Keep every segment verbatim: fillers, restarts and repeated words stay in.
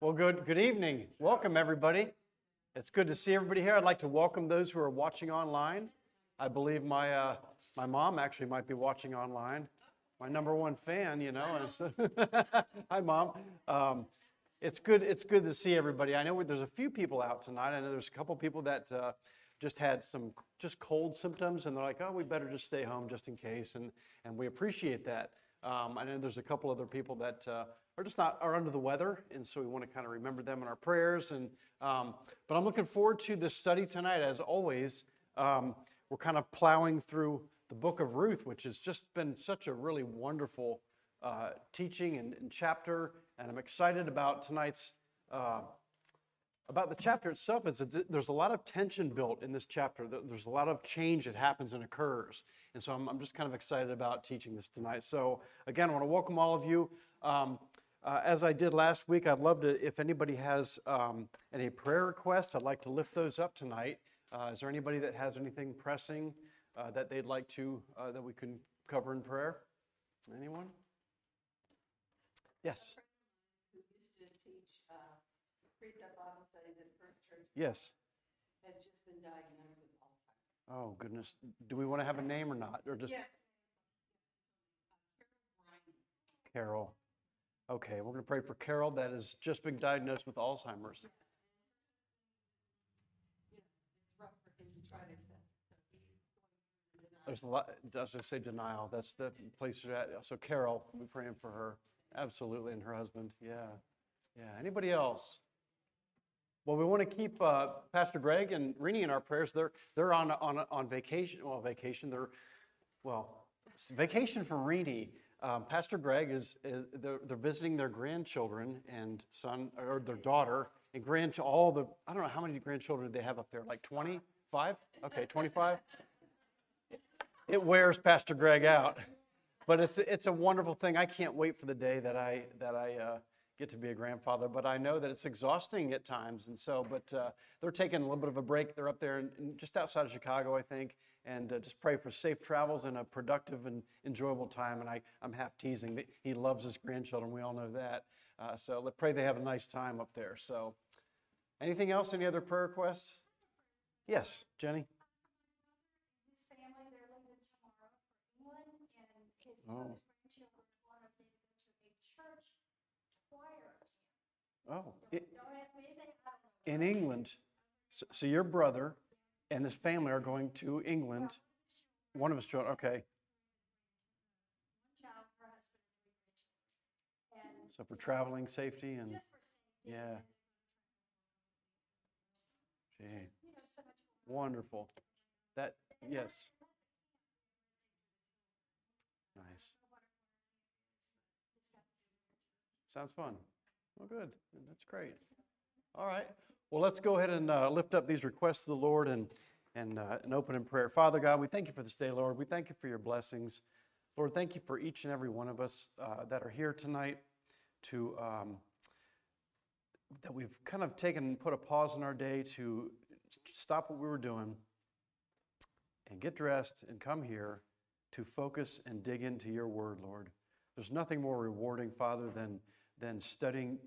Well, good good evening. Welcome, everybody. It's good to see everybody here. I'd like to welcome those who are watching online. I believe my uh, my mom actually might be watching online. My number one fan, you know. Hi, Mom. Um, it's good. It's good to see everybody. I know there's a few people out tonight. I know there's a couple people that uh, just had some just cold symptoms, and they're like, "Oh, we better just stay home just in case." And and we appreciate that. Um, I know there's a couple other people that. Uh, Or just not are under the weather, and so we want to kind of remember them in our prayers. And um, but I'm looking forward to this study tonight. As always, um, we're kind of plowing through the book of Ruth, which has just been such a really wonderful uh, teaching and, and chapter. And I'm excited about tonight's uh, about the chapter itself. Is that there's a lot of tension built in this chapter. There's a lot of change that happens and occurs, and so I'm, I'm just kind of excited about teaching this tonight. So again, I want to welcome all of you. Um, Uh, as I did last week, I'd love to, if anybody has um, any prayer requests, I'd like to lift those up tonight. Uh, is there anybody that has anything pressing uh, that they'd like to, uh, that we can cover in prayer? Anyone? Yes. Who used to teach uh, precept Bible studies at First Church. Yes. Has just been diagnosed with Alzheimer's. Oh, goodness. Do we want to have a name or not? Or just? Yeah. Carol. Okay, we're going to pray for Carol that has just been diagnosed with Alzheimer's. There's a lot, as I say, denial. That's the place you're at. So Carol, we're praying for her. Absolutely, and her husband. Yeah, yeah. Anybody else? Well, we want to keep uh, Pastor Greg and Renee in our prayers. They're they're on on on vacation. Well, vacation. They're well, it's vacation for Renee. Um, Pastor Greg is, is they're, they're visiting their grandchildren and son or their daughter and grand all the I don't know how many grandchildren they have up there, like twenty-five? Okay, twenty-five. It wears Pastor Greg out, but it's it's a wonderful thing. I can't wait for the day that I that I uh, get to be a grandfather. But I know that it's exhausting at times, and so but uh, they're taking a little bit of a break. They're up there in, in just outside of Chicago, I think. And uh, just pray for safe travels and a productive and enjoyable time. And I, I'm half teasing that he loves his grandchildren. We all know that. Uh, so let's pray they have a nice time up there. So anything else? Any other prayer requests? Yes, Jenny. His family, they're leaving tomorrow for England, and his grandchildren wanted them to a church choir. Oh. It, Don't ask me anything. In England. So, so your brother and his family are going to England. One of his children, okay. So for traveling safety and yeah. Gee. Wonderful. That, yes. Nice. Sounds fun. Well, good. That's great. All right. Well, let's go ahead and uh, lift up these requests to the Lord and, and, uh, and open in prayer. Father God, we thank you for this day, Lord. We thank you for your blessings. Lord, thank you for each and every one of us uh, that are here tonight to um, that we've kind of taken and put a pause in our day to stop what we were doing and get dressed and come here to focus and dig into your word, Lord. There's nothing more rewarding, Father, than, than studying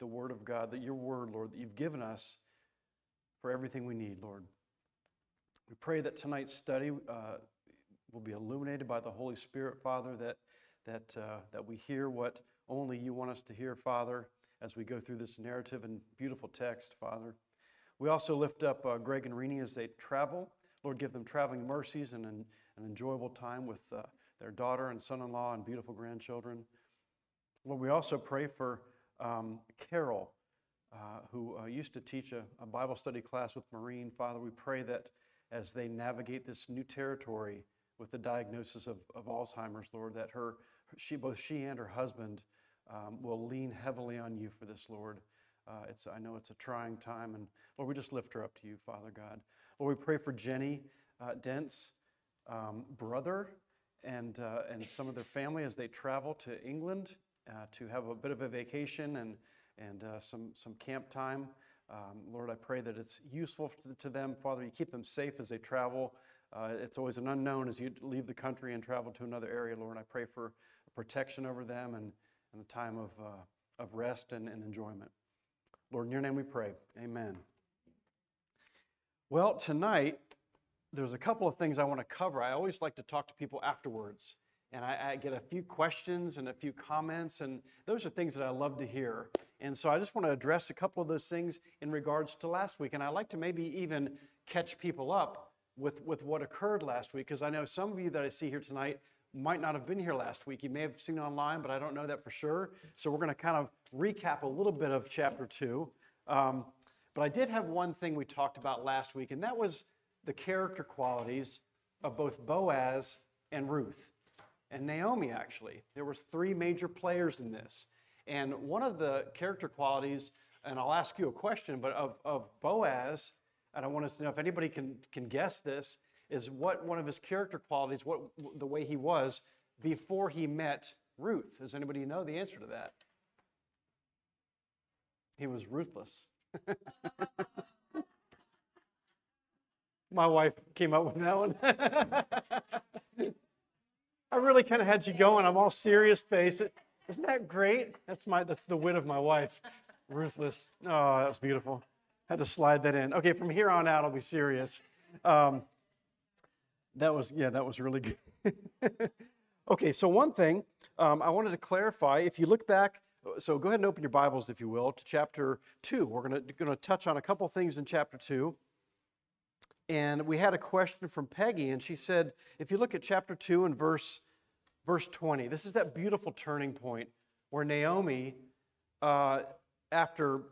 the word of God, that your word, Lord, that you've given us for everything we need, Lord. We pray that tonight's study uh, will be illuminated by the Holy Spirit, Father, that, that, uh, that we hear what only you want us to hear, Father, as we go through this narrative and beautiful text, Father. We also lift up uh, Greg and Renee as they travel. Lord, give them traveling mercies and an, an enjoyable time with uh, their daughter and son-in-law and beautiful grandchildren. Lord, we also pray for Um, Carol, uh, who uh, used to teach a, a Bible study class with Maureen. Father, we pray that as they navigate this new territory with the diagnosis of, of Alzheimer's, Lord, that her, she, both she and her husband um, will lean heavily on you for this, Lord. Uh, it's, I know it's a trying time, and Lord, we just lift her up to you, Father God. Lord, we pray for Jenny uh, Dent's um, brother and, uh, and some of their family as they travel to England. Uh, to have a bit of a vacation and, and uh, some, some camp time. Um, Lord, I pray that it's useful to, to them. Father, you keep them safe as they travel. Uh, it's always an unknown as you leave the country and travel to another area, Lord. I pray for protection over them and, and the time of, uh, of rest and, and enjoyment. Lord, in your name we pray. Amen. Well, tonight, there's a couple of things I want to cover. I always like to talk to people afterwards, and I, I get a few questions and a few comments, and those are things that I love to hear. And so I just want to address a couple of those things in regards to last week, and I like to maybe even catch people up with, with what occurred last week, because I know some of you that I see here tonight might not have been here last week. You may have seen it online, but I don't know that for sure. So we're going to kind of recap a little bit of chapter two. Um, but I did have one thing we talked about last week, and that was the character qualities of both Boaz and Ruth, and Naomi, actually. There was three major players in this. And one of the character qualities, and I'll ask you a question, but of, of Boaz, and I want to know if anybody can, can guess this, is what one of his character qualities, what the way he was before he met Ruth. Does anybody know the answer to that? He was ruthless. My wife came up with that one. I really kind of had you going. I'm all serious face. Isn't that great? That's my. That's the wit of my wife. Ruthless. Oh, that was beautiful. Had to slide that in. Okay, from here on out, I'll be serious. Um, that was, yeah, that was really good. Okay, so one thing um, I wanted to clarify. If you look back, so go ahead and open your Bibles, if you will, to chapter two. We're gonna gonna touch on a couple things in chapter two. And we had a question from Peggy, and she said, if you look at chapter two and verse, verse twenty, this is that beautiful turning point where Naomi, uh, after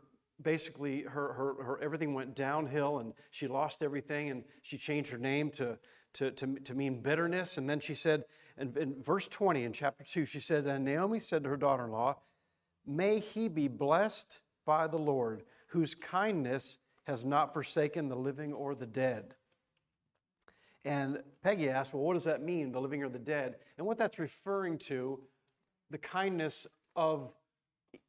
basically her, her, her everything went downhill and she lost everything, and she changed her name to, to, to, to mean bitterness. And then she said, in, in verse twenty in chapter two, she says, and Naomi said to her daughter-in-law, may he be blessed by the Lord, whose kindness has not forsaken the living or the dead. And Peggy asked, well, what does that mean, the living or the dead? And what that's referring to, the kindness of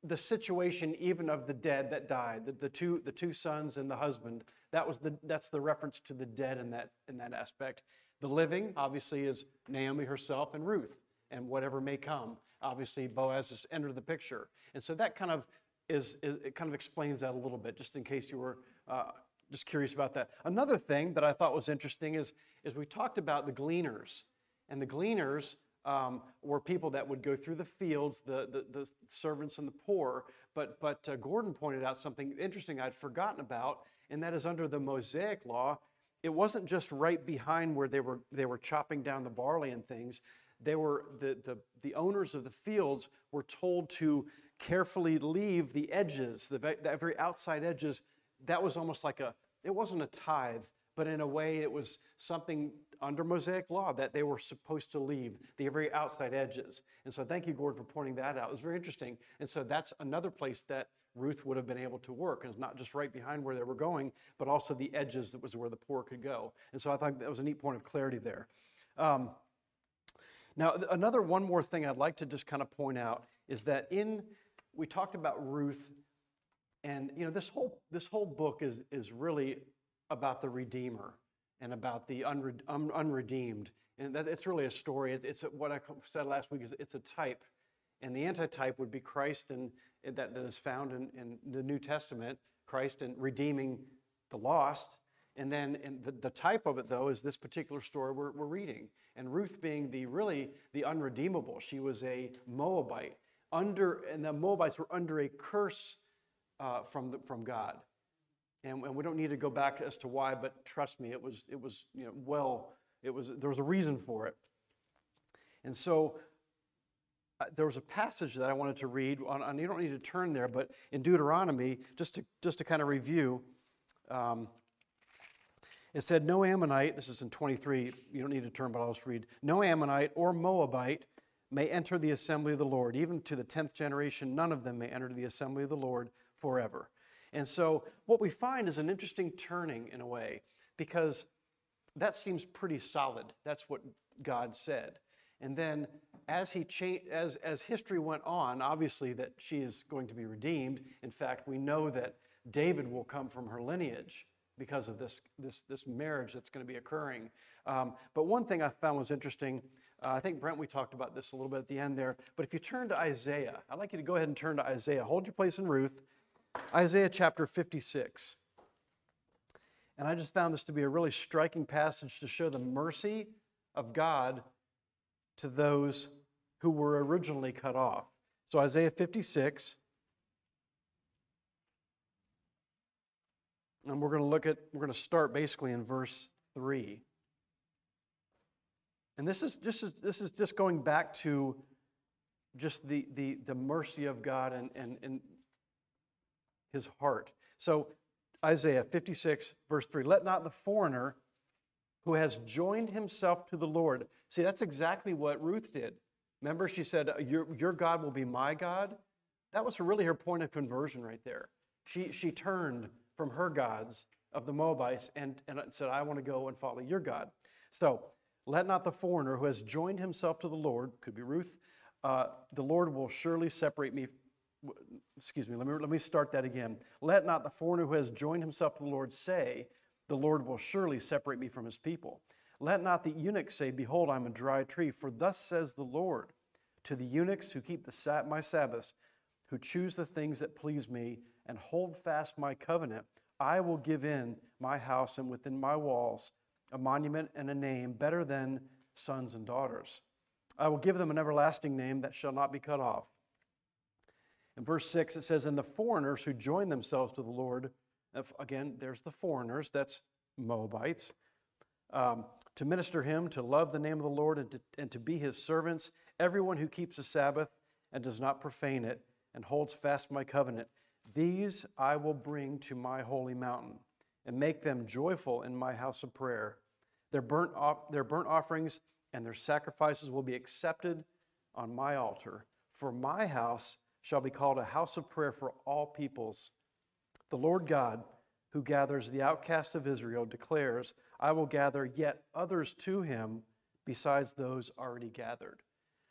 the situation even of the dead that died, the, the, two, the two sons and the husband. That was the, that's the reference to the dead in that, in that aspect. The living, obviously, is Naomi herself and Ruth, and whatever may come. Obviously, Boaz has entered the picture. And so that kind of is, is it kind of explains that a little bit, just in case you were Uh, just curious about that. Another thing that I thought was interesting is, is we talked about the gleaners. And the gleaners um, were people that would go through the fields, the, the, the servants and the poor. But, but uh, Gordon pointed out something interesting I'd forgotten about, and that is under the Mosaic Law, it wasn't just right behind where they were, they were chopping down the barley and things. They were, the, the, the owners of the fields were told to carefully leave the edges, the, the very outside edges. That was almost like a, it wasn't a tithe, but in a way it was something under Mosaic Law that they were supposed to leave, the very outside edges. And so thank you, Gordon, for pointing that out. It was very interesting. And so that's another place that Ruth would have been able to work. And it's not just right behind where they were going, but also the edges that was where the poor could go. And so I thought that was a neat point of clarity there. Um, now, another one more thing I'd like to just kind of point out is that in, we talked about Ruth. And you know, this whole this whole book is is really about the Redeemer and about the unre, un, unredeemed, and that it's really a story. It, it's a, what I said last week is it's a type, and the antitype would be Christ, and that, that is found in, in the New Testament, Christ and redeeming the lost. And then and the, the type of it though is this particular story we're, we're reading, and Ruth being the really the unredeemable. She was a Moabite under, and the Moabites were under a curse. Uh, from the, from God, and, and we don't need to go back as to why, but trust me, it was it was you know well it was there was a reason for it. And so uh, there was a passage that I wanted to read, on, and you don't need to turn there, but in Deuteronomy, just to just to kind of review, um, it said, "No Ammonite," this is in twenty-three. You don't need to turn, but I'll just read. "No Ammonite or Moabite may enter the assembly of the Lord. Even to the tenth generation, none of them may enter the assembly of the Lord." Forever. And so what we find is an interesting turning in a way, because that seems pretty solid. That's what God said. And then as he cha- as as history went on, obviously that she is going to be redeemed. In fact, we know that David will come from her lineage, because of this, this, this marriage that's going to be occurring. Um, but one thing I found was interesting, uh, I think, Brent, we talked about this a little bit at the end there, but if you turn to Isaiah, I'd like you to go ahead and turn to Isaiah. Hold your place in Ruth, Isaiah chapter fifty-six. And I just found this to be a really striking passage to show the mercy of God to those who were originally cut off. So Isaiah fifty-six, and we're going to look at, we're going to start basically in verse three. And this is just, this is just going back to just the, the, the mercy of God and, and, and his heart. So Isaiah fifty-six, verse three, let not the foreigner who has joined himself to the Lord. See, that's exactly what Ruth did. Remember, she said, your, your God will be my God. That was really her point of conversion right there. She, she turned from her gods of the Moabites and, and said, I want to go and follow your God. So, let not the foreigner who has joined himself to the Lord, could be Ruth, uh, the Lord will surely separate me. Excuse me, let me, let me start that again. Let not the foreigner who has joined himself to the Lord say, the Lord will surely separate me from his people. Let not the eunuchs say, behold, I'm a dry tree, for thus says the Lord to the eunuchs who keep the sab- my Sabbaths, who choose the things that please me, and hold fast my covenant. I will give in my house and within my walls a monument and a name better than sons and daughters. I will give them an everlasting name that shall not be cut off. In verse six, it says, and the foreigners who join themselves to the Lord, again, there's the foreigners, that's Moabites, um, to minister him, to love the name of the Lord, and to, and to be his servants, everyone who keeps the Sabbath and does not profane it and holds fast my covenant, these I will bring to my holy mountain and make them joyful in my house of prayer. Their burnt, op- their burnt offerings and their sacrifices will be accepted on my altar, for my house shall be called a house of prayer for all peoples. The Lord God, who gathers the outcasts of Israel, declares, I will gather yet others to him besides those already gathered.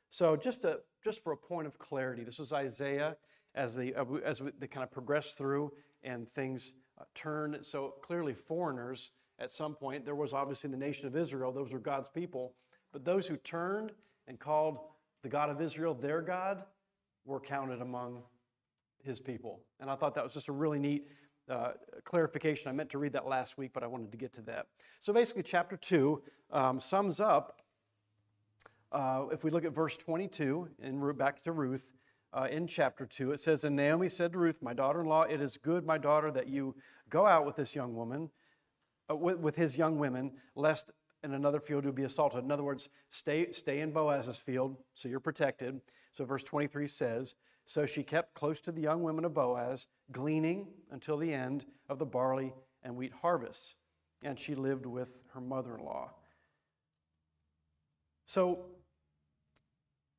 So just, a, just for a point of clarity, this was Isaiah. As they, as they kind of progress through and things turn. So clearly foreigners, at some point, there was obviously the nation of Israel, those were God's people, but those who turned and called the God of Israel their God were counted among his people. And I thought that was just a really neat uh, clarification. I meant to read that last week, but I wanted to get to that. So basically chapter two um, sums up, uh, if we look at verse twenty-two, and back to Ruth, Uh, in chapter two, it says, and Naomi said to Ruth, my daughter-in-law, it is good, my daughter, that you go out with this young woman, uh, with, with his young women, lest in another field you be assaulted. In other words, stay, stay in Boaz's field, so you're protected. So verse twenty-three says, so she kept close to the young women of Boaz, gleaning until the end of the barley and wheat harvests. And she lived with her mother-in-law. So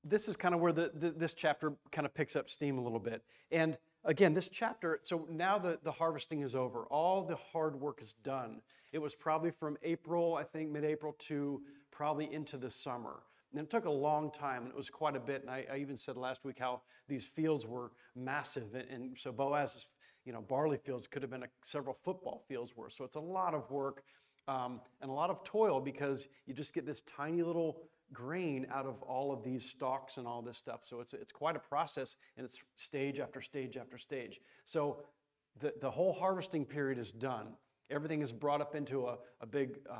this is kind of where the, the, this chapter kind of picks up steam a little bit. And again, this chapter, so now the, the harvesting is over. All the hard work is done. It was probably from April, I think mid-April, to probably into the summer. And it took a long time, and it was quite a bit. And I, I even said last week how these fields were massive. And, and so Boaz's, you know, barley fields could have been a, several football fields worth. So it's a lot of work um, and a lot of toil because you just get this tiny little grain out of all of these stalks and all this stuff. So it's it's quite a process, and it's stage after stage after stage. So the, the whole harvesting period is done. Everything is brought up into a, a big uh,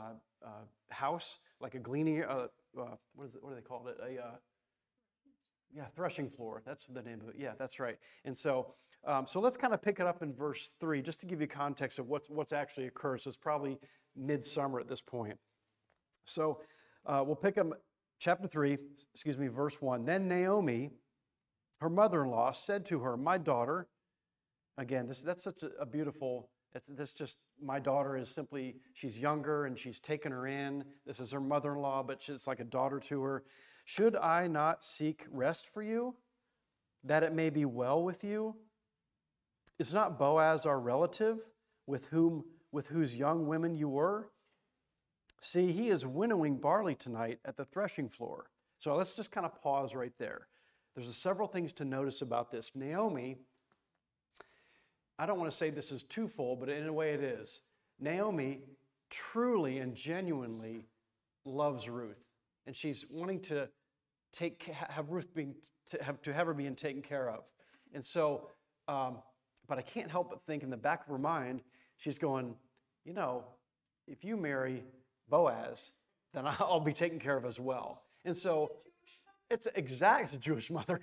uh, house, like a gleaning, uh, uh, what is it, what do they call it? A, uh, yeah, threshing floor. That's the name of it. Yeah, that's right. And so um, so let's kind of pick it up in verse three, just to give you context of what's, what's actually occurred. So it's probably midsummer at this point. So uh, we'll pick them. Chapter three, excuse me, verse one. Then Naomi, her mother-in-law, said to her, my daughter, again, this that's such a, a beautiful, that's, that's just, my daughter is simply, she's younger and she's taken her in. This is her mother-in-law, but she, it's like a daughter to her. Should I not seek rest for you, that it may be well with you? Is not Boaz our relative, with whom, with whose young women you were? See, he is winnowing barley tonight at the threshing floor. So let's just kind of pause right there. There's several things to notice about this. Naomi, I don't want to say this is twofold, but in a way it is. Naomi truly and genuinely loves Ruth, and she's wanting to take have Ruth being to have to have her being taken care of. And so, um, but I can't help but think in the back of her mind, she's going, you know, if you marry Boaz, then I'll be taken care of as well. And so, it's exact it's a Jewish mother.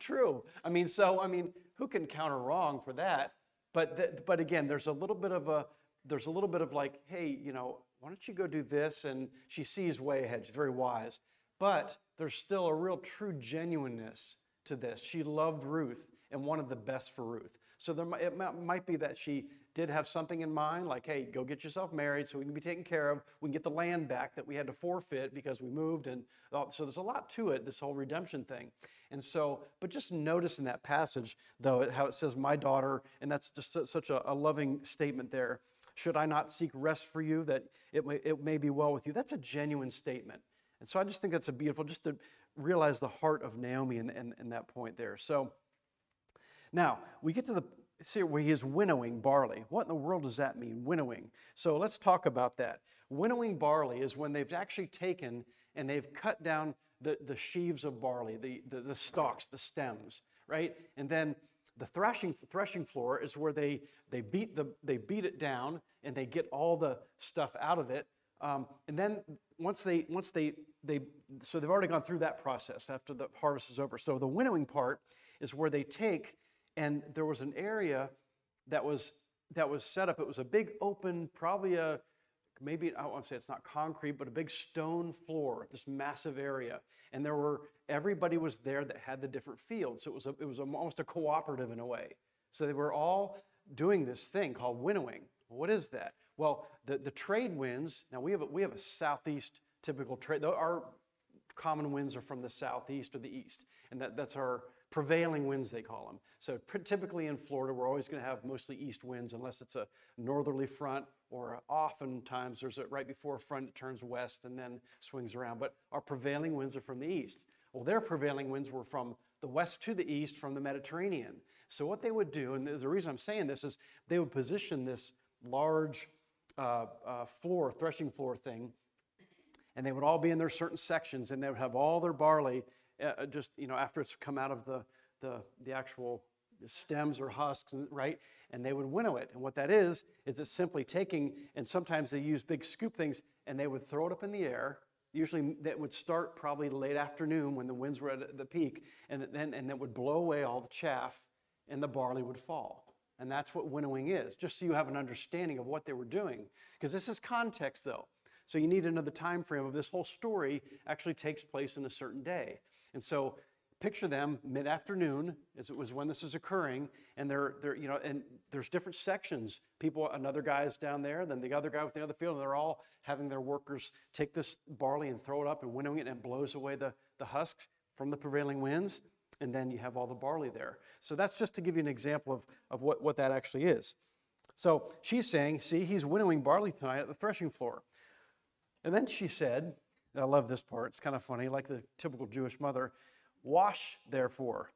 True. I mean, so I mean, who can counter wrong for that? But th but again, there's a little bit of a there's a little bit of like, hey, you know, why don't you go do this? And she sees way ahead. She's very wise. But there's still a real true genuineness to this. She loved Ruth and wanted the best for Ruth. So there might, it might be that she did have something in mind, like, hey, go get yourself married so we can be taken care of. We can get the land back that we had to forfeit because we moved. And so there's a lot to it, this whole redemption thing. And so, but just notice in that passage, though, how it says, my daughter, and that's just such a, a loving statement there. Should I not seek rest for you, that it may, it may be well with you? That's a genuine statement. And so I just think that's a beautiful, just to realize the heart of Naomi in, in, in that point there. So now we get to the, see where he is winnowing barley. What in the world does that mean, winnowing? So let's talk about that. Winnowing barley is when they've actually taken and they've cut down the, the sheaves of barley, the, the, the stalks, the stems, right? And then the threshing, threshing floor is where they, they, beat the, they beat it down and they get all the stuff out of it. Um, and then once they, once they, they, so they've already gone through that process after the harvest is over. So the winnowing part is where they take, and there was an area that was, that was set up. It was a big open, probably a, maybe, I want to say it's not concrete, but a big stone floor, this massive area. And there were, everybody was there that had the different fields. So it was, a, it was almost a cooperative in a way. So they were all doing this thing called winnowing. What is that? Well, the, the trade winds, now we have a, we have a southeast typical trade. Our common winds are from the southeast or the east, and that, that's our prevailing winds, they call them. So typically in Florida, we're always going to have mostly east winds unless it's a northerly front, or oftentimes there's a right before a front that turns west and then swings around. But our prevailing winds are from the east. Well, their prevailing winds were from the west to the east from the Mediterranean. So what they would do, and the, the reason I'm saying this is they would position this large Uh, uh, floor, threshing floor thing, and they would all be in their certain sections, and they would have all their barley uh, just, you know, after it's come out of the, the, the actual stems or husks, right? And they would winnow it. And what that is, is it's simply taking, and sometimes they use big scoop things, and they would throw it up in the air. Usually that would start probably late afternoon when the winds were at the peak, and then and that would blow away all the chaff, and the barley would fall. And that's what winnowing is, just so you have an understanding of what they were doing. Because this is context, though. So you need another time frame of this whole story actually takes place in a certain day. And so picture them mid-afternoon, as it was when this is occurring, and they're, they're, you know, and there's different sections. People, another guy's down there, then the other guy with the other field, and they're all having their workers take this barley and throw it up and winnowing it, and it blows away the, the husks from the prevailing winds. And then you have all the barley there. So that's just to give you an example of, of what, what that actually is. So she's saying, see, he's winnowing barley tonight at the threshing floor. And then she said, I love this part, it's kind of funny, like the typical Jewish mother, wash, therefore,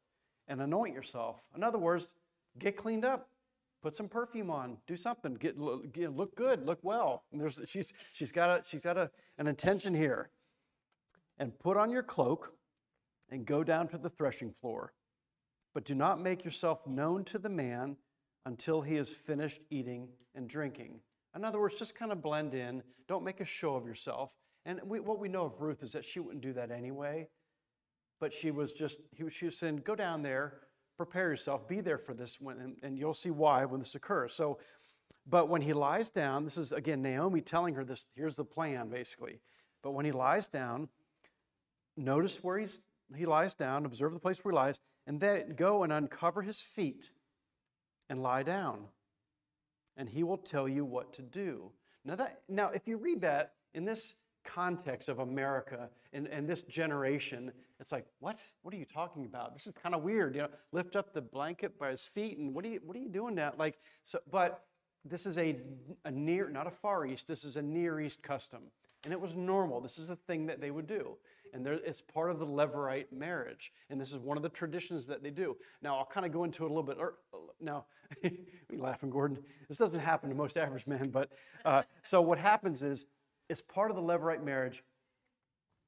and anoint yourself. In other words, get cleaned up, put some perfume on, do something, get, get look good, look well. And there's, she's, she's got, a, she's got a, an intention here. And put on your cloak, and go down to the threshing floor. But do not make yourself known to the man until he has finished eating and drinking. In other words, just kind of blend in. Don't make a show of yourself. And we, what we know of Ruth is that she wouldn't do that anyway. But she was just, he, she was saying, go down there, prepare yourself, be there for this, when, and, and you'll see why when this occurs. So, but when he lies down, this is, again, Naomi telling her this, here's the plan, basically. But when he lies down, notice where he's, he lies down, observe the place where he lies, and then go and uncover his feet and lie down, and he will tell you what to do. Now, that, now if you read that in this context of America and, and this generation, it's like, what? What are you talking about? This is kind of weird. You know, lift up the blanket by his feet, and what are you, what are you doing now? Like, so, but this is a, a near, not a Far East, this is a Near East custom, and it was normal. This is a thing that they would do. And there, it's part of the Levirate marriage. And this is one of the traditions that they do. Now, I'll kind of go into it a little bit now We laughing, Gordon. This doesn't happen to most average men, but uh, so what happens is it's part of the Levirate marriage.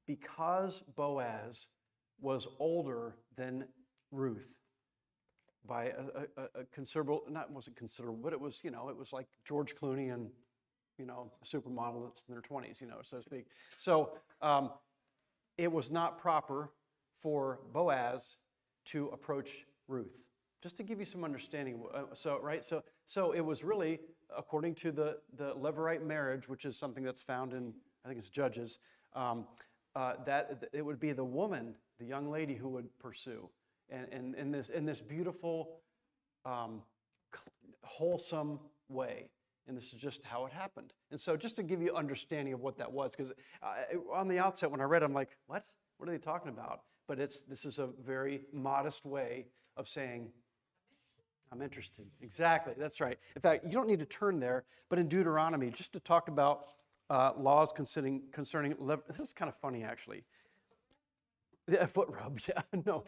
Because Boaz was older than Ruth by a, a, a considerable, not wasn't considerable, but it was, you know, it was like George Clooney and, you know, a supermodel that's in their twenties, you know, so to speak. So um, it was not proper for Boaz to approach Ruth. Just to give you some understanding, uh, so right, so so it was really according to the the Levirate marriage, which is something that's found in I think it's Judges. Um, uh, that it would be the woman, the young lady, who would pursue, and and in this in this beautiful, um, wholesome way. And this is just how it happened. And so just to give you understanding of what that was, because on the outset when I read, I'm like, what? What are they talking about? But it's this is a very modest way of saying, I'm interested. Exactly, that's right. In fact, you don't need to turn there, but in Deuteronomy, just to talk about uh, laws concerning, concerning, this is kind of funny actually. Yeah, foot rub, yeah, no.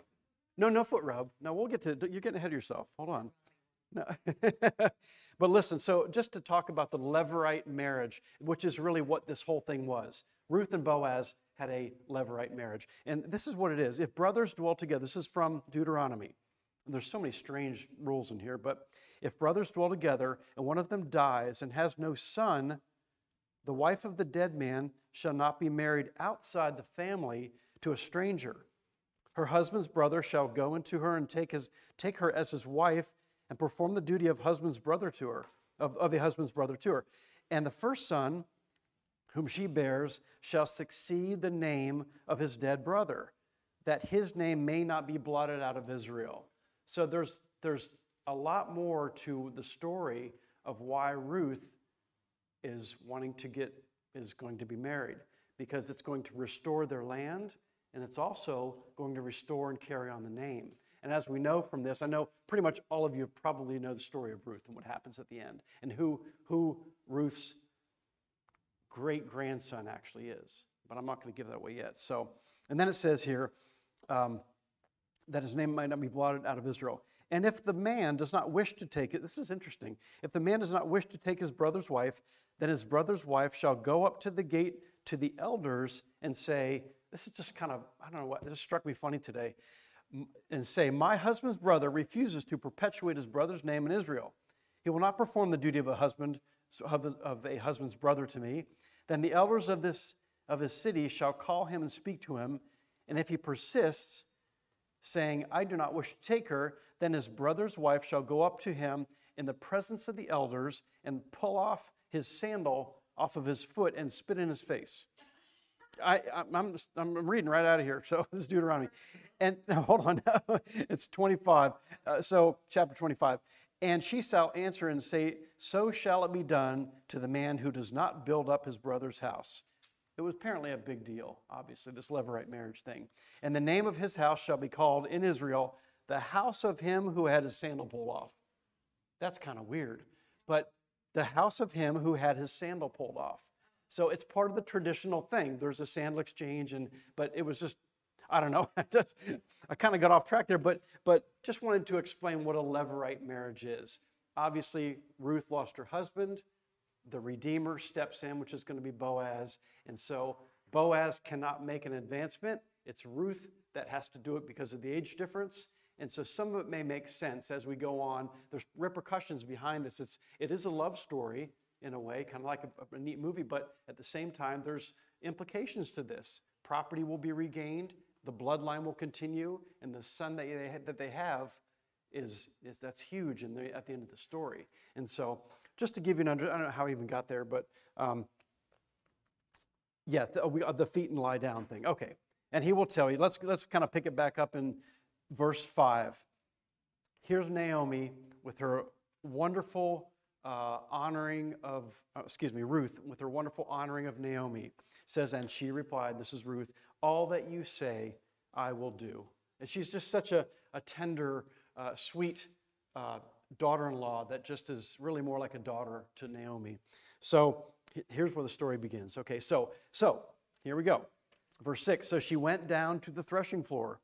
No, no foot rub. No, we'll get to, you're getting ahead of yourself, hold on. No. But listen, so just to talk about the Levirate marriage, which is really what this whole thing was. Ruth and Boaz had a Levirate marriage. And this is what it is. If brothers dwell together, this is from Deuteronomy. And there's so many strange rules in here, but if brothers dwell together and one of them dies and has no son, the wife of the dead man shall not be married outside the family to a stranger. Her husband's brother shall go into her and take his take her as his wife and perform the duty of husband's brother to her, of, of a husband's brother to her. And the first son whom she bears shall succeed the name of his dead brother, that his name may not be blotted out of Israel. So there's, there's a lot more to the story of why Ruth is wanting to get, is going to be married, because it's going to restore their land, and it's also going to restore and carry on the name. And as we know from this, I know pretty much all of you probably know the story of Ruth and what happens at the end, and who, who Ruth's great-grandson actually is. But I'm not going to give that away yet. So, and then it says here um, that his name might not be blotted out of Israel. And if the man does not wish to take it, this is interesting. If the man does not wish to take his brother's wife, then his brother's wife shall go up to the gate to the elders and say, this is just kind of, I don't know what, this struck me funny today, and say, my husband's brother refuses to perpetuate his brother's name in Israel. He will not perform the duty of a husband, of a husband's brother to me. Then the elders of this of his city shall call him and speak to him. And if he persists, saying, I do not wish to take her, then his brother's wife shall go up to him in the presence of the elders and pull off his sandal off of his foot and spit in his face. I, I'm, just, I'm reading right out of here, so this is Deuteronomy. And no, hold on, it's twenty-five, uh, so chapter twenty-five. And she shall answer and say, so shall it be done to the man who does not build up his brother's house. It was apparently a big deal, obviously, this Levirate marriage thing. And the name of his house shall be called in Israel, the house of him who had his sandal pulled off. That's kind of weird, but the house of him who had his sandal pulled off. So it's part of the traditional thing. There's a sandal exchange, and but it was just, I don't know, I, just, I kind of got off track there, but, but just wanted to explain what a Levirate marriage is. Obviously, Ruth lost her husband. The Redeemer steps in, which is going to be Boaz. And so Boaz cannot make an advancement. It's Ruth that has to do it because of the age difference. And so some of it may make sense as we go on. There's repercussions behind this. It's, it is a love story, in a way, kind of like a, a neat movie, but at the same time, there's implications to this. Property will be regained, the bloodline will continue, and the son that they, that they have is, is that's huge in the, at the end of the story. And so, just to give you an under, I don't know how I even got there, but um, yeah, the, we, the feet and lie down thing. Okay, and he will tell you. Let's let's kind of pick it back up in verse five. Here's Naomi with her wonderful. Uh, honoring of, uh, excuse me, Ruth, with her wonderful honoring of Naomi, it says, and she replied, this is Ruth, all that you say, I will do. And she's just such a, a tender, uh, sweet uh, daughter-in-law that just is really more like a daughter to Naomi. So here's where the story begins. Okay, so, so here we go. Verse six, so she went down to the threshing floor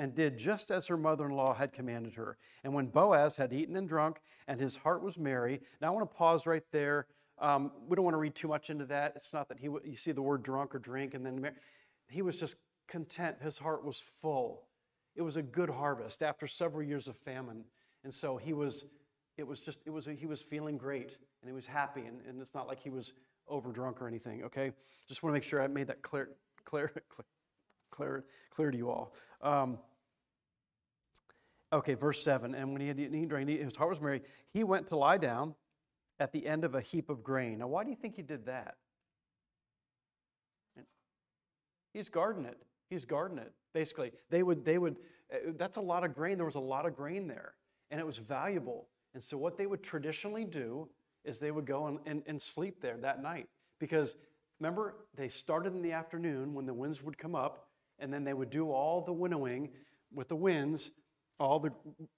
and did just as her mother-in-law had commanded her. And when Boaz had eaten and drunk, and his heart was merry. Now I want to pause right there. Um, we don't want to read too much into that. It's not that he, you see the word drunk or drink, and then he was just content. His heart was full. It was a good harvest after several years of famine. And so he was, it was just, it was, he was feeling great, and he was happy. And, and it's not like he was over drunk or anything. Okay. Just want to make sure I made that clear, clear, clear, clear, clear to you all. Um, okay. Verse seven. And when he had eaten and drank, his heart was merry. He went to lie down at the end of a heap of grain. Now, why do you think he did that? He's guarding it. He's guarding it. Basically, they would, they would, uh, that's a lot of grain. There was a lot of grain there, and it was valuable. And so what they would traditionally do is they would go and, and, and sleep there that night. Because remember, they started in the afternoon when the winds would come up, and then they would do all the winnowing with the winds. All the,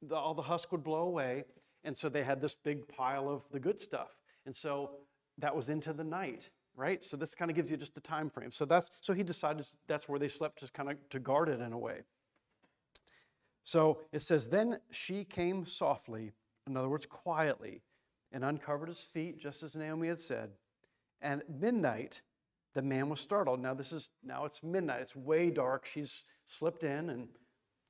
the all the husk would blow away. And so they had this big pile of the good stuff. And so that was into the night, right? So this kind of gives you just the time frame. So that's so he decided that's where they slept, just kind of to guard it in a way. So it says, then she came softly, in other words, quietly, and uncovered his feet, just as Naomi had said. And at midnight, the man was startled. Now this is now it's midnight. It's way dark. She's slipped in and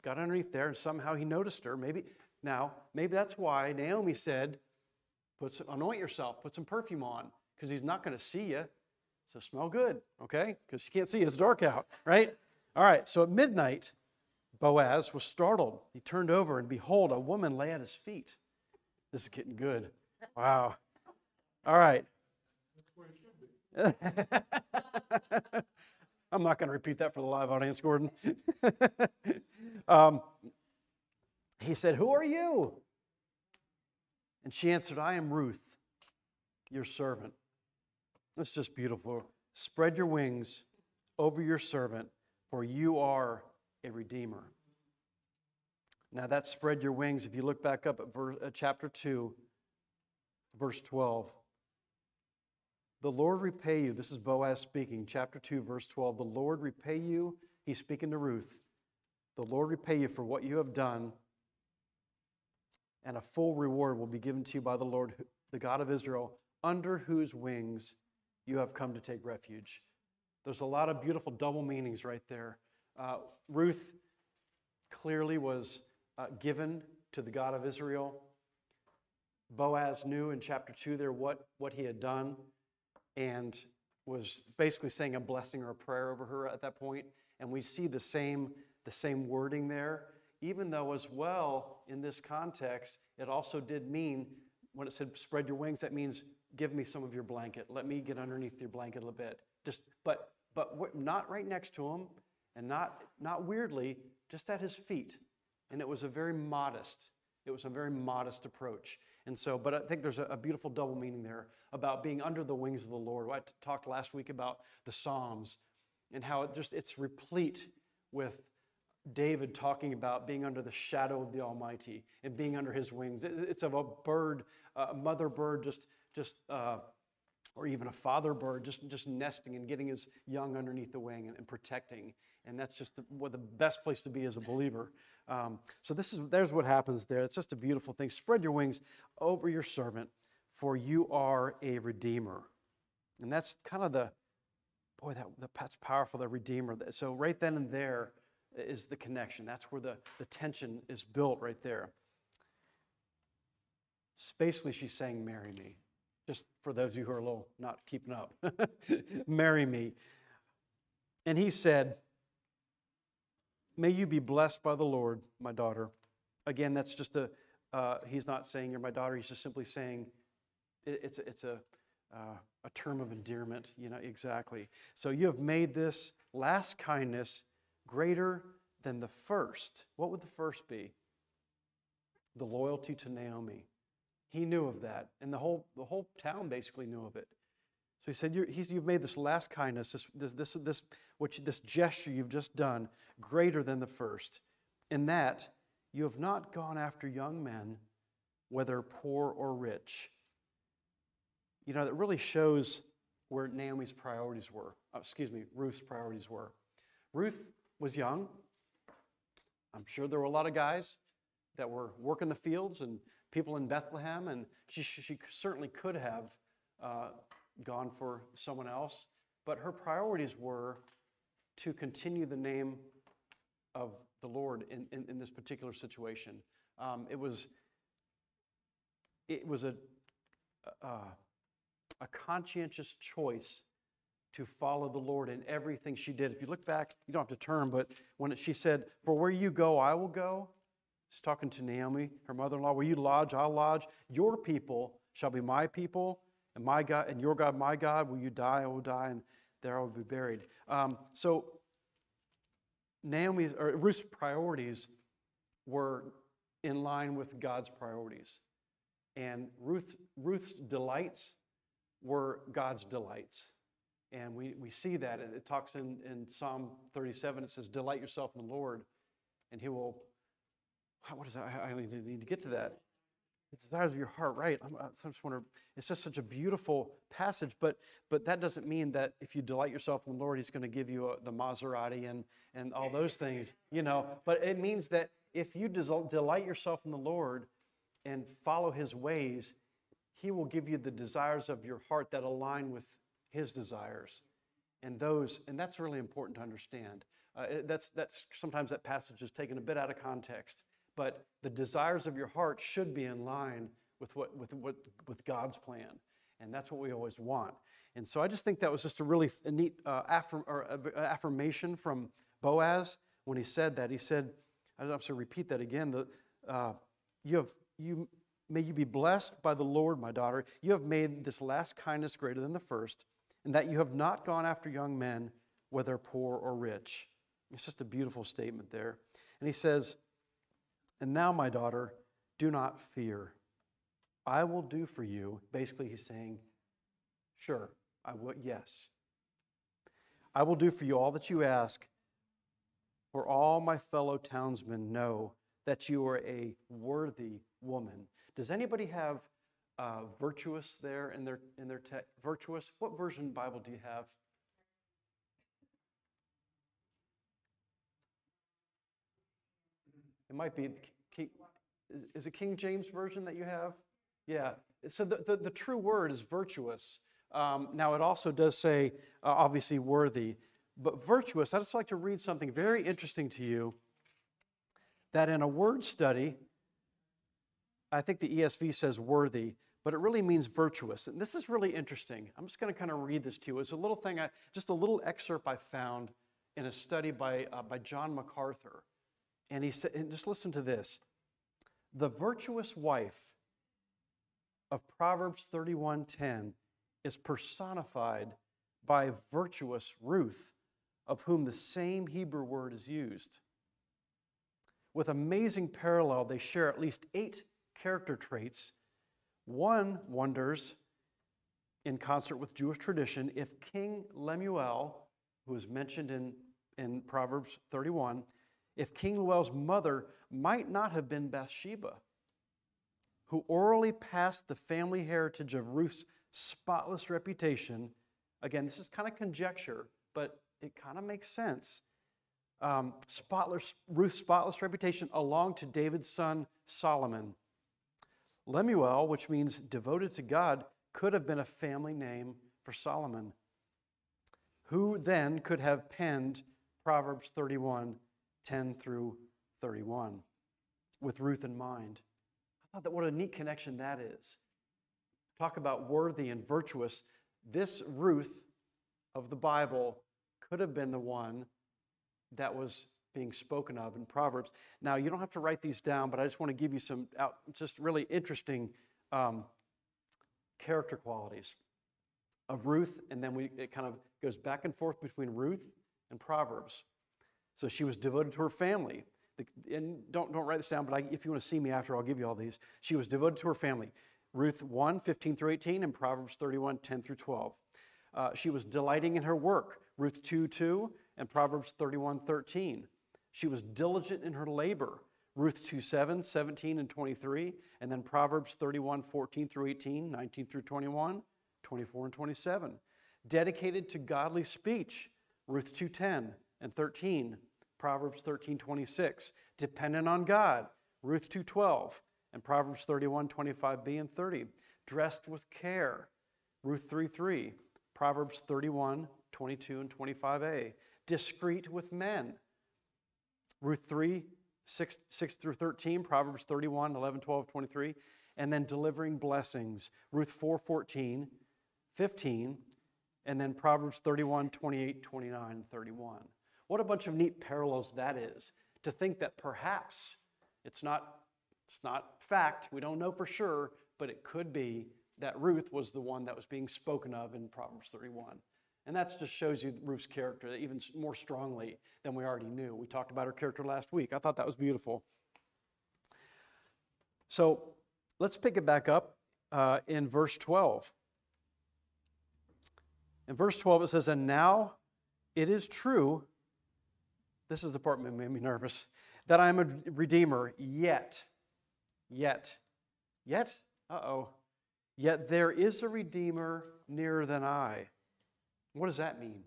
got underneath there, and somehow he noticed her. Maybe. Now, maybe that's why Naomi said, put some, anoint yourself, put some perfume on, because he's not going to see you. So smell good, okay? Because she can't see you. It's dark out, right? All right, so at midnight, Boaz was startled. He turned over, and behold, a woman lay at his feet. This is getting good. Wow. All right. That's where it should be. I'm not going to repeat that for the live audience, Gordon. um He said, who are you? And she answered, I am Ruth, your servant. That's just beautiful. Spread your wings over your servant, for you are a redeemer. Now that spread your wings, if you look back up at, verse, at chapter two, verse twelve. The Lord repay you. This is Boaz speaking, chapter two, verse twelve. The Lord repay you. He's speaking to Ruth. The Lord repay you for what you have done. And a full reward will be given to you by the Lord, the God of Israel, under whose wings you have come to take refuge. There's a lot of beautiful double meanings right there. Uh, Ruth clearly was uh, given to the God of Israel. Boaz knew in chapter two there what, what he had done, and was basically saying a blessing or a prayer over her at that point. And we see the same, the same wording there. Even though as well, in this context, it also did mean, when it said spread your wings, that means give me some of your blanket. Let me get underneath your blanket a bit. Just, but but not right next to him, and not, not weirdly, just at his feet. And it was a very modest, it was a very modest approach. And so, but I think there's a, a beautiful double meaning there about being under the wings of the Lord. I talked last week about the Psalms and how it just it's replete with David talking about being under the shadow of the Almighty and being under his wings. It's of a bird, a mother bird, just, just, uh, or even a father bird, just, just nesting and getting his young underneath the wing and, and protecting. And that's just the, what the best place to be as a believer. Um, so this is there's what happens there. It's just a beautiful thing. Spread your wings over your servant, for you are a redeemer. And that's kind of the, boy, that that's powerful, the redeemer. So right then and there is the connection. That's where the, the tension is built right there. Basically, she's saying, marry me. Just for those of you who are a little not keeping up. Marry me. And he said, may you be blessed by the Lord, my daughter. Again, that's just a, uh, he's not saying you're my daughter. He's just simply saying it, it's a, it's a, uh, a term of endearment, you know, exactly. So you have made this last kindness greater than the first. What would the first be? The loyalty to Naomi. He knew of that, and the whole the whole town basically knew of it. So he said, You're, he's, "You've made this last kindness, this this this this which this gesture you've just done, greater than the first, in that you have not gone after young men, whether poor or rich." You know, that really shows where Naomi's priorities were. Oh, excuse me, Ruth's priorities were. Ruth was young. I'm sure there were a lot of guys that were working the fields and people in Bethlehem, and she, she certainly could have uh, gone for someone else. But her priorities were to continue the name of the Lord in, in, in this particular situation. Um, it was it was a, a a conscientious choice to follow the Lord in everything she did. If you look back, you don't have to turn, but when she said, "For where you go, I will go," she's talking to Naomi, her mother-in-law. "Where you lodge, I'll lodge. Your people shall be my people, and my God, and your God, my God. Will you die, I will die, and there I will be buried." Um, so Naomi's or Ruth's priorities were in line with God's priorities, and Ruth Ruth's delights were God's delights, and we we see that it, it talks in in Psalm thirty-seven. It says, "Delight yourself in the Lord, and He will." What is that? I need to get to that. The desires of your heart, right? I'm, I just wonder. It's just such a beautiful passage, but but that doesn't mean that if you delight yourself in the Lord, He's going to give you a, the Maserati and and all those things, you know. But it means that if you del- delight yourself in the Lord and follow His ways, He will give you the desires of your heart that align with His desires, and those. And that's really important to understand. Uh, that's that's sometimes that passage is taken a bit out of context. But the desires of your heart should be in line with what with what with God's plan, and that's what we always want. And so I just think that was just a really a neat uh, affirm, or, uh, affirmation from Boaz when he said that. He said, "I'm going to repeat that again. The, uh, you have you may you be blessed by the Lord, my daughter. You have made this last kindness greater than the first, and that you have not gone after young men, whether poor or rich." It's just a beautiful statement there, and he says. "And now, my daughter, do not fear. I will do for you." Basically, he's saying, sure, I will, yes. "I will do for you all that you ask, for all my fellow townsmen know that you are a worthy woman." Does anybody have uh, virtuous there in their in their text? Virtuous? What version of the Bible do you have? It might be, is it King James Version that you have? Yeah. So the, the, the true word is virtuous. Um, now, it also does say, uh, obviously, worthy. But virtuous, I'd just like to read something very interesting to you that in a word study, I think the E S V says worthy, but it really means virtuous. And this is really interesting. I'm just going to kind of read this to you. It's a little thing, I, just a little excerpt I found in a study by, uh, by John MacArthur. And he said, and just listen to this. "The virtuous wife of Proverbs thirty-one ten is personified by virtuous Ruth, of whom the same Hebrew word is used. With amazing parallel, they share at least eight character traits. One wonders, in concert with Jewish tradition, if King Lemuel, who is mentioned in, in Proverbs thirty-one, if King Lemuel's mother might not have been Bathsheba, who orally passed the family heritage of Ruth's spotless reputation." Again, this is kind of conjecture, but it kind of makes sense. Um, spotless, Ruth's spotless reputation along to David's son Solomon. Lemuel, which means devoted to God, could have been a family name for Solomon, who then could have penned Proverbs thirty-one ten through thirty-one, with Ruth in mind. I thought that what a neat connection that is. Talk about worthy and virtuous. This Ruth of the Bible could have been the one that was being spoken of in Proverbs. Now, you don't have to write these down, but I just want to give you some out, just really interesting um, character qualities of Ruth, and then we it kind of goes back and forth between Ruth and Proverbs. So she was devoted to her family. And don't, don't write this down, but I, if you want to see me after, I'll give you all these. She was devoted to her family. Ruth one, fifteen through eighteen, and Proverbs thirty-one, ten through twelve. Uh, she was delighting in her work. Ruth two, two, and Proverbs thirty-one, thirteen. She was diligent in her labor. Ruth two, seven, seventeen, and twenty-three. And then Proverbs thirty-one, fourteen through eighteen, nineteen through twenty-one, twenty-four and twenty-seven. Dedicated to godly speech. Ruth two, ten and thirteen. Proverbs thirteen twenty-six, dependent on God, Ruth two twelve, and Proverbs thirty-one twenty-five b and thirty, dressed with care, Ruth three three, Proverbs thirty-one twenty-two and twenty-five a, discreet with men, Ruth three six through thirteen, Proverbs thirty-one eleven twelve twenty-three, and then delivering blessings, Ruth four fourteen fifteen, and then Proverbs thirty-one twenty-eight twenty-nine thirty-one. What a bunch of neat parallels that is, to think that perhaps it's not it's not fact, we don't know for sure, but it could be that Ruth was the one that was being spoken of in Proverbs thirty-one. And that just shows you Ruth's character even more strongly than we already knew. We talked about her character last week. I thought that was beautiful. So let's pick it back up uh, in verse twelve. In verse twelve, it says, and now it is true, this is the part that made me nervous, that I am a redeemer, yet, yet, yet, uh-oh, yet there is a redeemer nearer than I. What does that mean?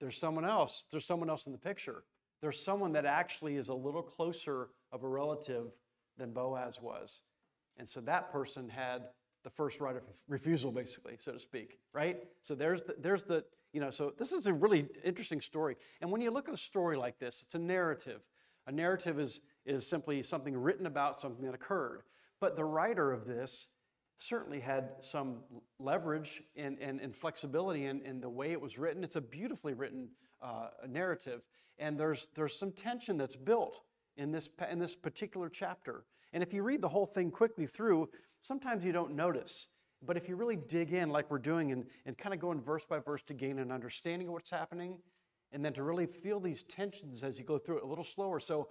There's someone else. There's someone else in the picture. There's someone that actually is a little closer of a relative than Boaz was. And so that person had the first right of refusal, basically, so to speak, right? So there's the, there's the, you know, so this is a really interesting story. And when you look at a story like this, it's a narrative. A narrative is, is simply something written about something that occurred. But the writer of this certainly had some leverage and, and, and flexibility in, in the way it was written. It's a beautifully written uh, narrative, and there's there's some tension that's built in this in this particular chapter. And if you read the whole thing quickly through, sometimes you don't notice. But if you really dig in, like we're doing, and, and kind of going verse by verse to gain an understanding of what's happening, and then to really feel these tensions as you go through it a little slower. So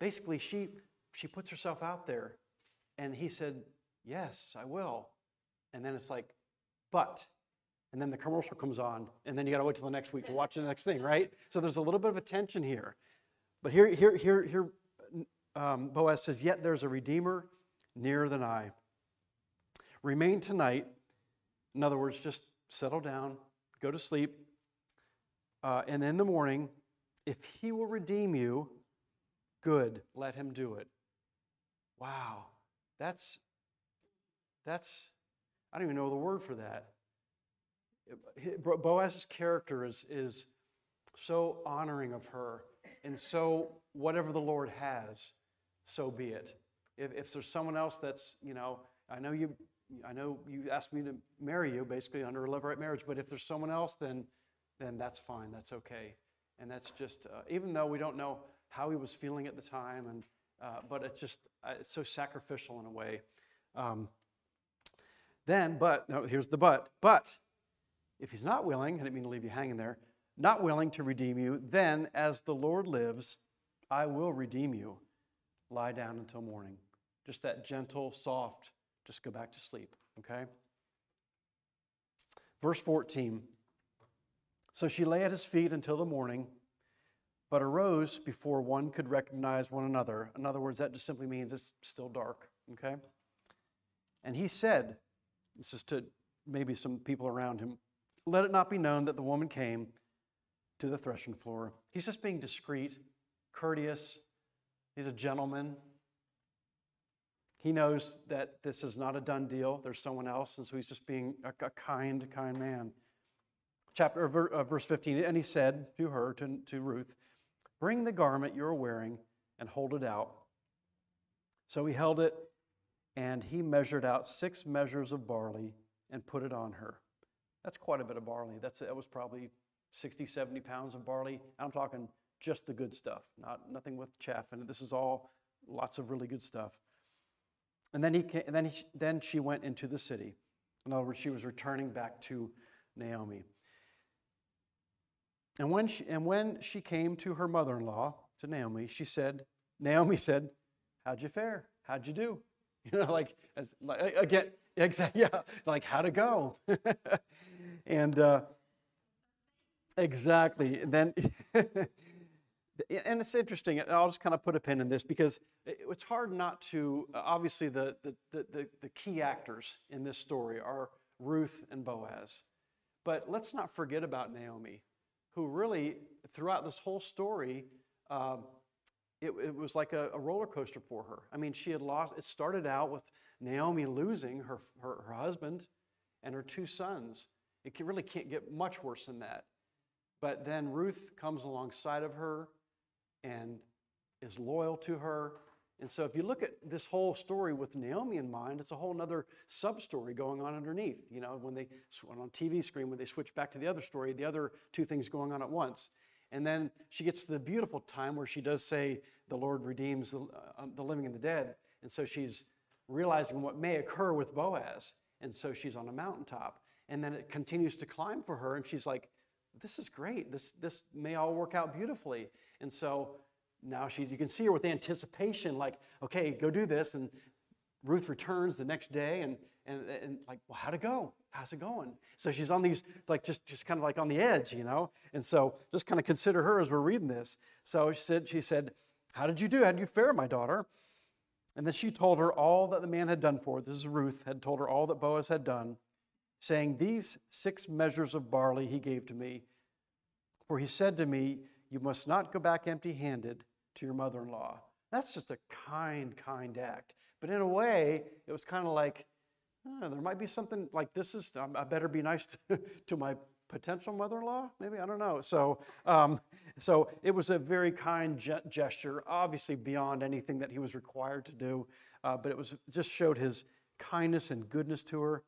basically, she she puts herself out there, and he said, yes, I will. And then it's like, but. And then the commercial comes on, and then you got to wait till the next week to watch the next thing, right? So there's a little bit of a tension here. But here, here, here, here um, Boaz says, yet there's a redeemer nearer than I. Remain tonight. In other words, just settle down, go to sleep. Uh, and in the morning, if he will redeem you, good, let him do it. Wow, that's... That's, I don't even know the word for that. Boaz's character is, is so honoring of her, and so whatever the Lord has, so be it. If, if there's someone else that's, you know, I know you, I know you asked me to marry you, basically under a Levirate marriage, but if there's someone else, then, then that's fine, that's okay. And that's just, uh, even though we don't know how he was feeling at the time, and uh, but it's just, uh, it's so sacrificial in a way. Um, Then, but, no, here's the but, but if he's not willing, I didn't mean to leave you hanging there, not willing to redeem you, then as the Lord lives, I will redeem you. Lie down until morning. Just that gentle, soft, just go back to sleep, okay? Verse fourteen, so she lay at his feet until the morning, but arose before one could recognize one another. In other words, that just simply means it's still dark, okay? And he said, this is to maybe some people around him, let it not be known that the woman came to the threshing floor. He's just being discreet, courteous. He's a gentleman. He knows that this is not a done deal. There's someone else, and so he's just being a, a kind, kind man. Chapter uh, verse fifteen, and he said to her, to, to Ruth, bring the garment you're wearing and hold it out. So he held it, and he measured out six measures of barley and put it on her. That's quite a bit of barley. That's, that was probably sixty, seventy pounds of barley. I'm talking just the good stuff, not nothing with chaff in it. This is all lots of really good stuff. And then he came, and then he, then she went into the city. In other words, she was returning back to Naomi. And when she, and when she came to her mother-in-law, to Naomi, she said, Naomi said, how'd you fare? How'd you do? You know, like, as, like again, exactly, yeah, like how to go. and uh, exactly, and then, and it's interesting, I'll just kind of put a pin in this because it's hard not to, obviously the, the, the, the key actors in this story are Ruth and Boaz. But let's not forget about Naomi, who really throughout this whole story, um, it, it was like a, a roller coaster for her. I mean, she had lost, it started out with Naomi losing her, her, her husband and her two sons. It can, really can't get much worse than that. But then Ruth comes alongside of her and is loyal to her. And so if you look at this whole story with Naomi in mind, it's a whole other sub-story going on underneath. You know, when they, on T V screen, when they switch back to the other story, the other two things going on at once. And then she gets to the beautiful time where she does say, the Lord redeems the, uh, the living and the dead. And so she's realizing what may occur with Boaz. And so she's on a mountaintop. And then it continues to climb for her. And she's like, this is great. This, this may all work out beautifully. And so now she's, you can see her with anticipation, like, okay, go do this. And Ruth returns the next day and, and, and like, well, how'd it go? How's it going? So she's on these, like, just, just kind of like on the edge, you know? And so just kind of consider her as we're reading this. So she said, she said, how did you do? How did you fare, my daughter? And then she told her all that the man had done for her. This is Ruth, had told her all that Boaz had done, saying, these six measures of barley he gave to me. For he said to me, you must not go back empty-handed to your mother-in-law. That's just a kind, kind act. But in a way, it was kind of like, oh, there might be something like this is, I better be nice to, to my potential mother-in-law, maybe, I don't know. So um, so it was a very kind ge gesture, obviously beyond anything that he was required to do, uh, but it was just showed his kindness and goodness to her.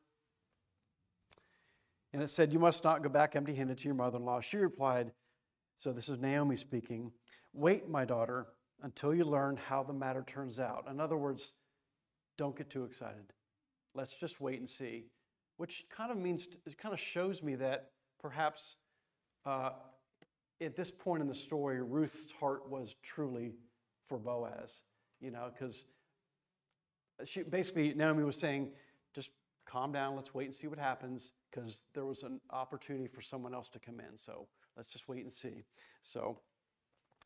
And it said, you must not go back empty-handed to your mother-in-law. She replied, so this is Naomi speaking, wait, my daughter, until you learn how the matter turns out. In other words, don't get too excited. Let's just wait and see, which kind of means, it kind of shows me that perhaps uh, at this point in the story, Ruth's heart was truly for Boaz, you know, because she basically, Naomi was saying, just calm down, let's wait and see what happens, because there was an opportunity for someone else to come in, so let's just wait and see. So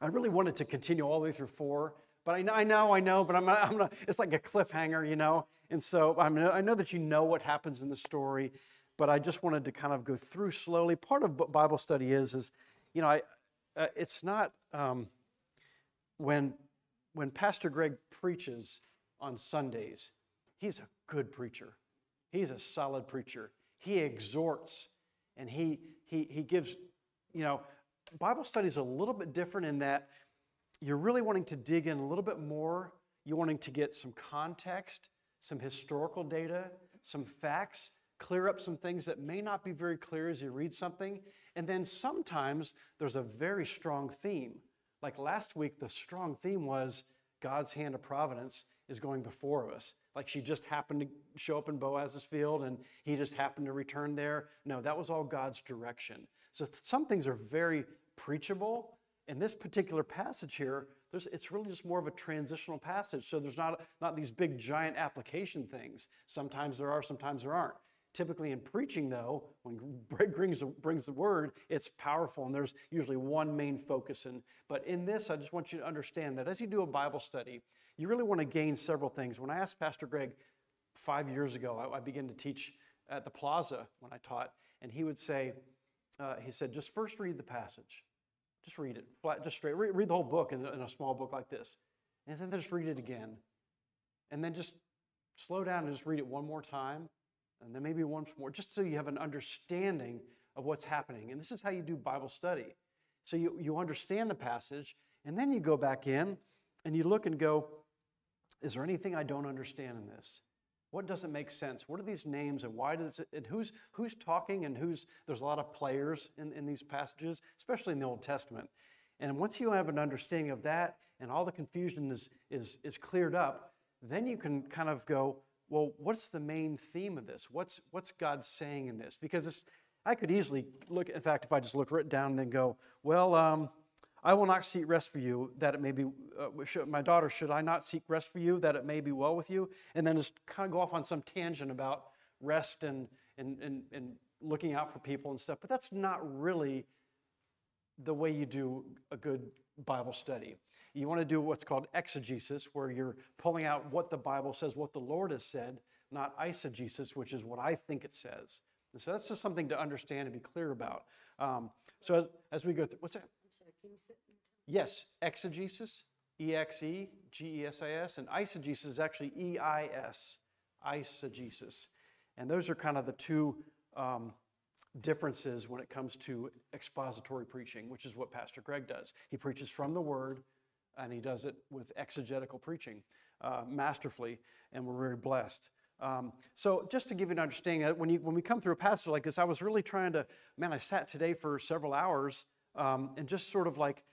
I really wanted to continue all the way through four, but I know, I know, I know but I'm not, I'm not, it's like a cliffhanger, you know, and so I'm, I know that you know what happens in the story, but I just wanted to kind of go through slowly. Part of what Bible study is, is, you know, I, uh, it's not, um, when, when Pastor Greg preaches on Sundays, he's a good preacher. He's a solid preacher. He exhorts, and he, he, he gives, you know, Bible study is a little bit different in that you're really wanting to dig in a little bit more. You're wanting to get some context, some historical data, some facts, clear up some things that may not be very clear as you read something. And then sometimes there's a very strong theme. Like last week, the strong theme was God's hand of providence is going before us. Like she just happened to show up in Boaz's field and he just happened to return there. No, that was all God's direction. So some things are very preachable. In this particular passage here, there's, it's really just more of a transitional passage. So there's not, not these big giant application things. Sometimes there are, sometimes there aren't. Typically in preaching though, when Greg brings, brings the word, it's powerful and there's usually one main focus. And, but in this, I just want you to understand that as you do a Bible study, you really want to gain several things. When I asked Pastor Greg five years ago, I, I began to teach at the Plaza when I taught, and he would say, uh, he said, just first read the passage. Just read it, flat, just straight. Re read the whole book in, in a small book like this. And then just read it again. And then just slow down and just read it one more time. And then maybe once more, just so you have an understanding of what's happening. And this is how you do Bible study. So you, you understand the passage, and then you go back in, and you look and go, is there anything I don't understand in this? What doesn't make sense? What are these names and why does it, and who's, who's talking and who's, there's a lot of players in, in these passages, especially in the Old Testament. And once you have an understanding of that and all the confusion is, is, is cleared up, then you can kind of go, well, what's the main theme of this? What's, what's God saying in this? Because it's, I could easily look, in fact, if I just look right down and then go, well, um, I will not seek rest for you, that it may be, uh, should, my daughter, should I not seek rest for you, that it may be well with you? And then just kind of go off on some tangent about rest and, and, and, and looking out for people and stuff. But that's not really the way you do a good Bible study. You want to do what's called exegesis, where you're pulling out what the Bible says, what the Lord has said, not eisegesis, which is what I think it says. And so that's just something to understand and be clear about. Um, so as, as we go through, what's that? Yes, exegesis, E X E G E S I S, and eisegesis is actually E I S, eisegesis. And those are kind of the two um, differences when it comes to expository preaching, which is what Pastor Greg does. He preaches from the Word, and he does it with exegetical preaching uh, masterfully, and we're very blessed. Um, so just to give you an understanding, that when, you, when we come through a passage like this, I was really trying to, man, I sat today for several hours um, and just sort of like,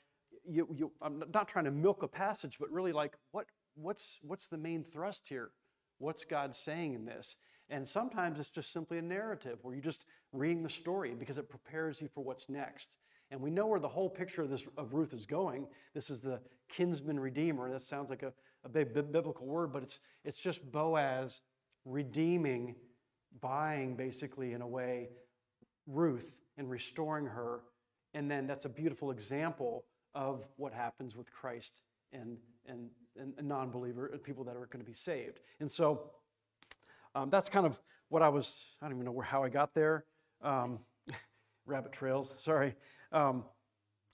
you, you, I'm not trying to milk a passage, but really like, what, what's, what's the main thrust here? What's God saying in this? And sometimes it's just simply a narrative where you're just reading the story because it prepares you for what's next. And we know where the whole picture of, this, of Ruth is going. This is the kinsman redeemer. That sounds like a, a big biblical word, but it's, it's just Boaz redeeming, buying basically in a way, Ruth and restoring her. And then that's a beautiful example of what happens with Christ and, and, and non-believer and people that are going to be saved. And so um, that's kind of what I was, I don't even know where, how I got there. Um, rabbit trails, sorry. Um,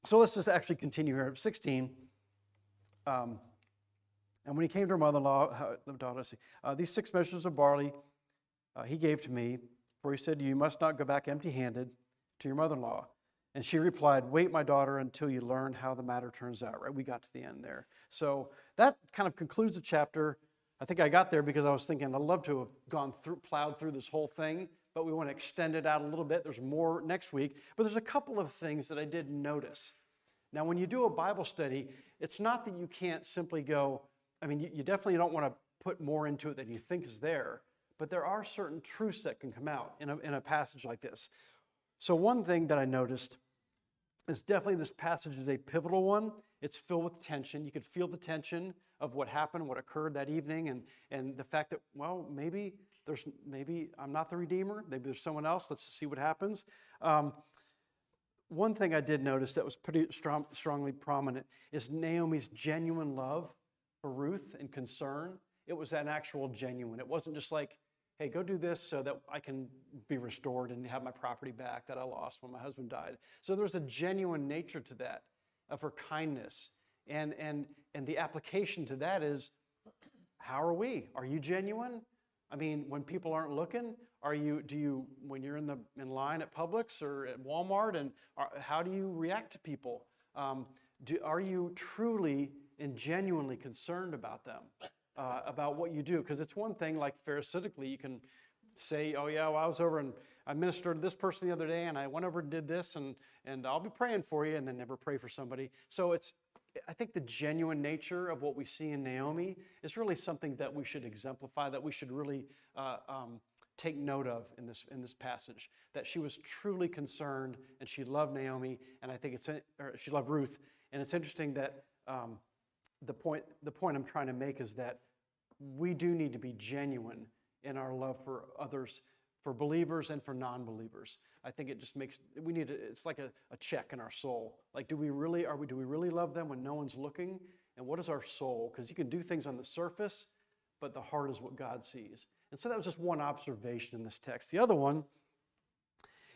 so let's just actually continue here. sixteen. Um, and when he came to her mother-in-law, uh, these six measures of barley uh, he gave to me, for he said, you must not go back empty-handed to your mother-in-law. And she replied, wait, my daughter, until you learn how the matter turns out. Right? We got to the end there. So that kind of concludes the chapter. I think I got there because I was thinking I'd love to have gone through, plowed through this whole thing, but we want to extend it out a little bit. There's more next week. But there's a couple of things that I did notice. Now, when you do a Bible study, it's not that you can't simply go, I mean, you definitely don't want to put more into it than you think is there, but there are certain truths that can come out in a, in a passage like this. So one thing that I noticed is definitely this passage is a pivotal one. It's filled with tension. You could feel the tension of what happened, what occurred that evening, and, and the fact that, well, maybe... There's maybe I'm not the Redeemer. Maybe there's someone else. Let's see what happens. Um, one thing I did notice that was pretty strong, strongly prominent is Naomi's genuine love for Ruth and concern. It was an actual genuine. It wasn't just like, hey, go do this so that I can be restored and have my property back that I lost when my husband died. So there was a genuine nature to that, of her kindness. And, and, and the application to that is, how are we? Are you genuine? I mean, when people aren't looking, are you, do you, when you're in the in line at Publix or at Walmart, and are, how do you react to people? Um, do, are you truly and genuinely concerned about them, uh, about what you do? Because it's one thing, like Pharisaically, you can say, oh yeah, well, I was over and I ministered to this person the other day, and I went over and did this, and, and I'll be praying for you, and then never pray for somebody. So it's, I think the genuine nature of what we see in Naomi is really something that we should exemplify, that we should really uh, um, take note of in this, in this passage, that she was truly concerned and she loved Naomi, and I think it's, or she loved Ruth. And it's interesting that um, the point, the point I'm trying to make is that we do need to be genuine in our love for others, for believers and for non-believers. I think it just makes, we need to, it's like a, a check in our soul. Like, do we really, are we, do we really love them when no one's looking? And what is our soul? Because you can do things on the surface, but the heart is what God sees. And so that was just one observation in this text. The other one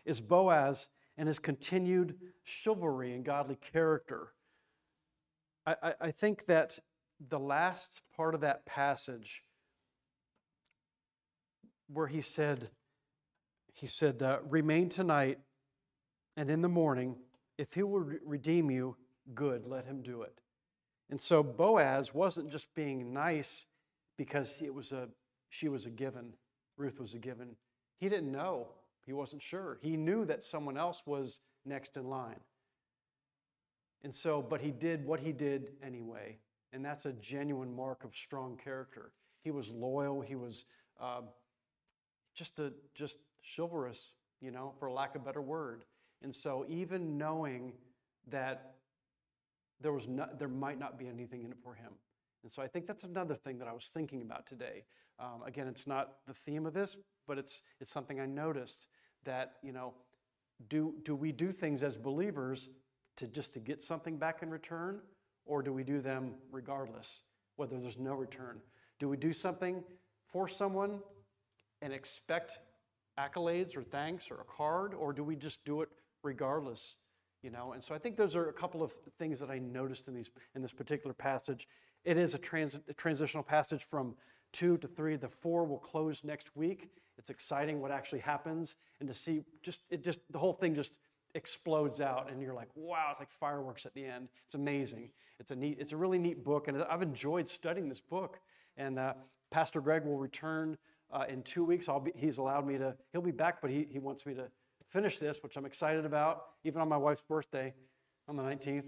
is Boaz and his continued chivalry and godly character. I, I, I think that the last part of that passage where he said, He said, uh, remain tonight, and in the morning, if he will re- redeem you, good, let him do it. And so Boaz wasn't just being nice because it was a, she was a given, Ruth was a given. He didn't know. He wasn't sure. He knew that someone else was next in line. And so, but he did what he did anyway, and that's a genuine mark of strong character. He was loyal. He was uh, just a, just chivalrous, you know, for lack of a better word. And so even knowing that there was no, there might not be anything in it for him. And so I think that's another thing that I was thinking about today. Um, again, it's not the theme of this, but it's it's something I noticed that, you know, do do we do things as believers to just to get something back in return, or do we do them regardless, whether there's no return? Do we do something for someone and expect accolades or thanks or a card, or do we just do it regardless? You know, and so I think those are a couple of things that I noticed in these in this particular passage. It is a, trans, a transitional passage from two to three. The four will close next week. It's exciting what actually happens, and to see just it just the whole thing just explodes out, and you're like, wow, it's like fireworks at the end. It's amazing. It's a neat, it's a really neat book, and I've enjoyed studying this book. And uh, Pastor Greg will return uh, in two weeks. I'll be, he's allowed me to. He'll be back, but he he wants me to finish this, which I'm excited about, even on my wife's birthday on the nineteenth.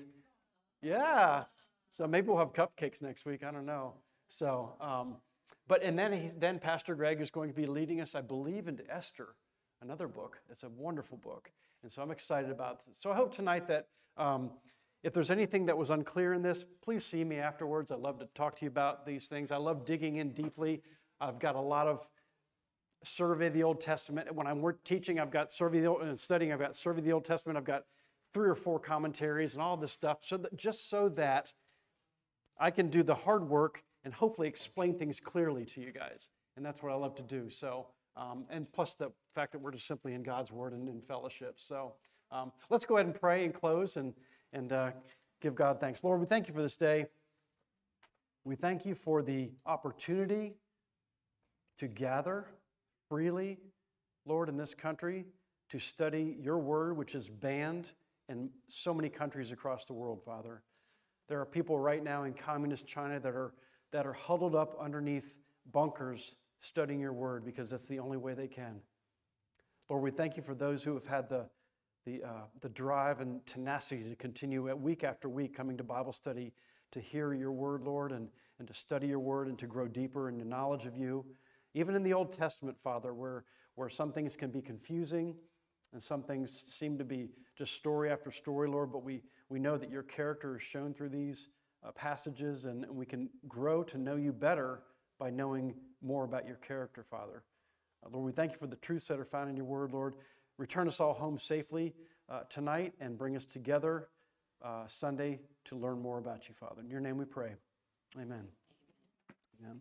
Yeah. So maybe we'll have cupcakes next week. I don't know. So, um, but, and then he, then Pastor Greg is going to be leading us, I believe, into Esther, another book. It's a wonderful book. And so I'm excited about it. So I hope tonight that um, if there's anything that was unclear in this, please see me afterwards. I'd love to talk to you about these things. I love digging in deeply. I've got a lot of survey the Old Testament. When I'm teaching, I've got survey the Old, and studying, I've got survey the Old Testament. I've got three or four commentaries and all this stuff, so that just so that I can do the hard work and hopefully explain things clearly to you guys. And that's what I love to do. So, um, and plus the fact that we're just simply in God's Word and in fellowship. So, um, let's go ahead and pray and close and and uh, give God thanks. Lord, we thank you for this day. We thank you for the opportunity to gather freely, Lord, in this country, to study your word, which is banned in so many countries across the world, Father. There are people right now in communist China that are that are huddled up underneath bunkers studying your word because that's the only way they can. Lord, we thank you for those who have had the the, uh, the drive and tenacity to continue at week after week coming to Bible study to hear your word, Lord, and, and to study your word and to grow deeper in the knowledge of you. Even in the Old Testament, Father, where, where some things can be confusing and some things seem to be just story after story, Lord, but we, we know that your character is shown through these uh, passages, and, and we can grow to know you better by knowing more about your character, Father. Uh, Lord, we thank you for the truths that are found in your word, Lord. Return us all home safely uh, tonight and bring us together uh, Sunday to learn more about you, Father. In your name we pray. Amen. Amen.